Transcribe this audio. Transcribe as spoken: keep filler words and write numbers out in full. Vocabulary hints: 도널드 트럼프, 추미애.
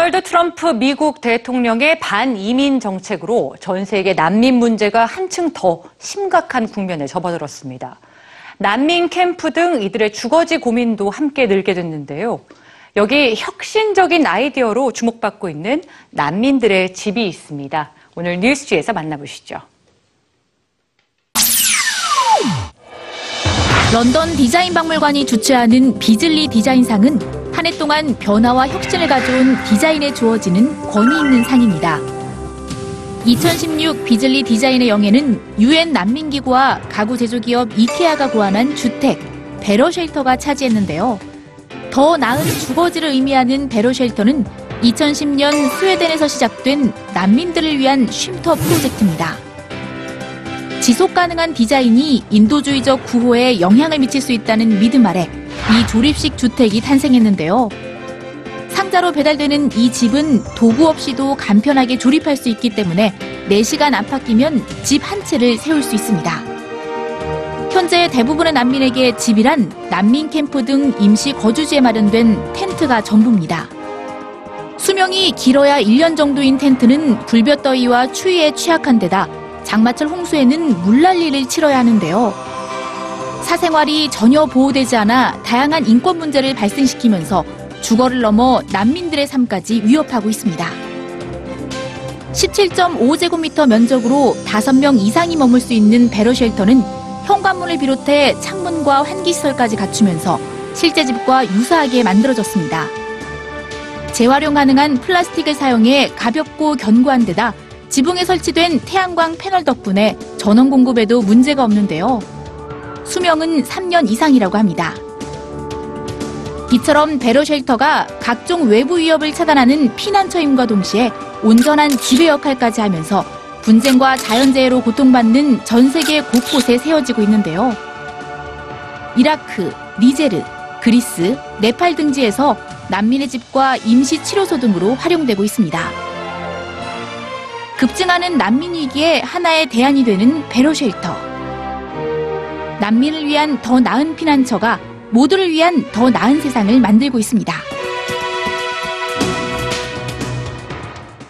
도널드 트럼프 미국 대통령의 반이민 정책으로 전 세계 난민 문제가 한층 더 심각한 국면에 접어들었습니다. 난민 캠프 등 이들의 주거지 고민도 함께 늘게 됐는데요. 여기 혁신적인 아이디어로 주목받고 있는 난민들의 집이 있습니다. 오늘 뉴스G에서 만나보시죠. 런던 디자인 박물관이 주최하는 비즐리 디자인상은 한 해 동안 변화와 혁신을 가져온 디자인에 주어지는 권위 있는 상입니다. 이천십육 비즐리 디자인의 영예는 유엔 난민기구와 가구 제조기업 이케아가 구안한 주택, 베러쉘터가 차지했는데요. 더 나은 주거지를 의미하는 베러쉘터는 이천십년 스웨덴에서 시작된 난민들을 위한 쉼터 프로젝트입니다. 지속가능한 디자인이 인도주의적 구호에 영향을 미칠 수 있다는 믿음 아래 이 조립식 주택이 탄생했는데요. 상자로 배달되는 이 집은 도구 없이도 간편하게 조립할 수 있기 때문에 네 시간 안팎이면 집 한 채를 세울 수 있습니다. 현재 대부분의 난민에게 집이란 난민 캠프 등 임시 거주지에 마련된 텐트가 전부입니다. 수명이 길어야 일 년 정도인 텐트는 불볕더위와 추위에 취약한 데다 장마철 홍수에는 물난리를 치러야 하는데요. 사생활이 전혀 보호되지 않아 다양한 인권 문제를 발생시키면서 주거를 넘어 난민들의 삶까지 위협하고 있습니다. 십칠점오 제곱미터 면적으로 다섯 명 이상이 머물 수 있는 베러쉘터는 현관문을 비롯해 창문과 환기시설까지 갖추면서 실제 집과 유사하게 만들어졌습니다. 재활용 가능한 플라스틱을 사용해 가볍고 견고한 데다 지붕에 설치된 태양광 패널 덕분에 전원 공급에도 문제가 없는데요. 수명은 삼 년 이상이라고 합니다. 이처럼 베러쉘터가 각종 외부 위협을 차단하는 피난처임과 동시에 온전한 지배 역할까지 하면서 분쟁과 자연재해로 고통받는 전 세계 곳곳에 세워지고 있는데요. 이라크, 니제르, 그리스, 네팔 등지에서 난민의 집과 임시 치료소 등으로 활용되고 있습니다. 급증하는 난민 위기에 하나의 대안이 되는 베러쉘터. 난민을 위한 더 나은 피난처가 모두를 위한 더 나은 세상을 만들고 있습니다.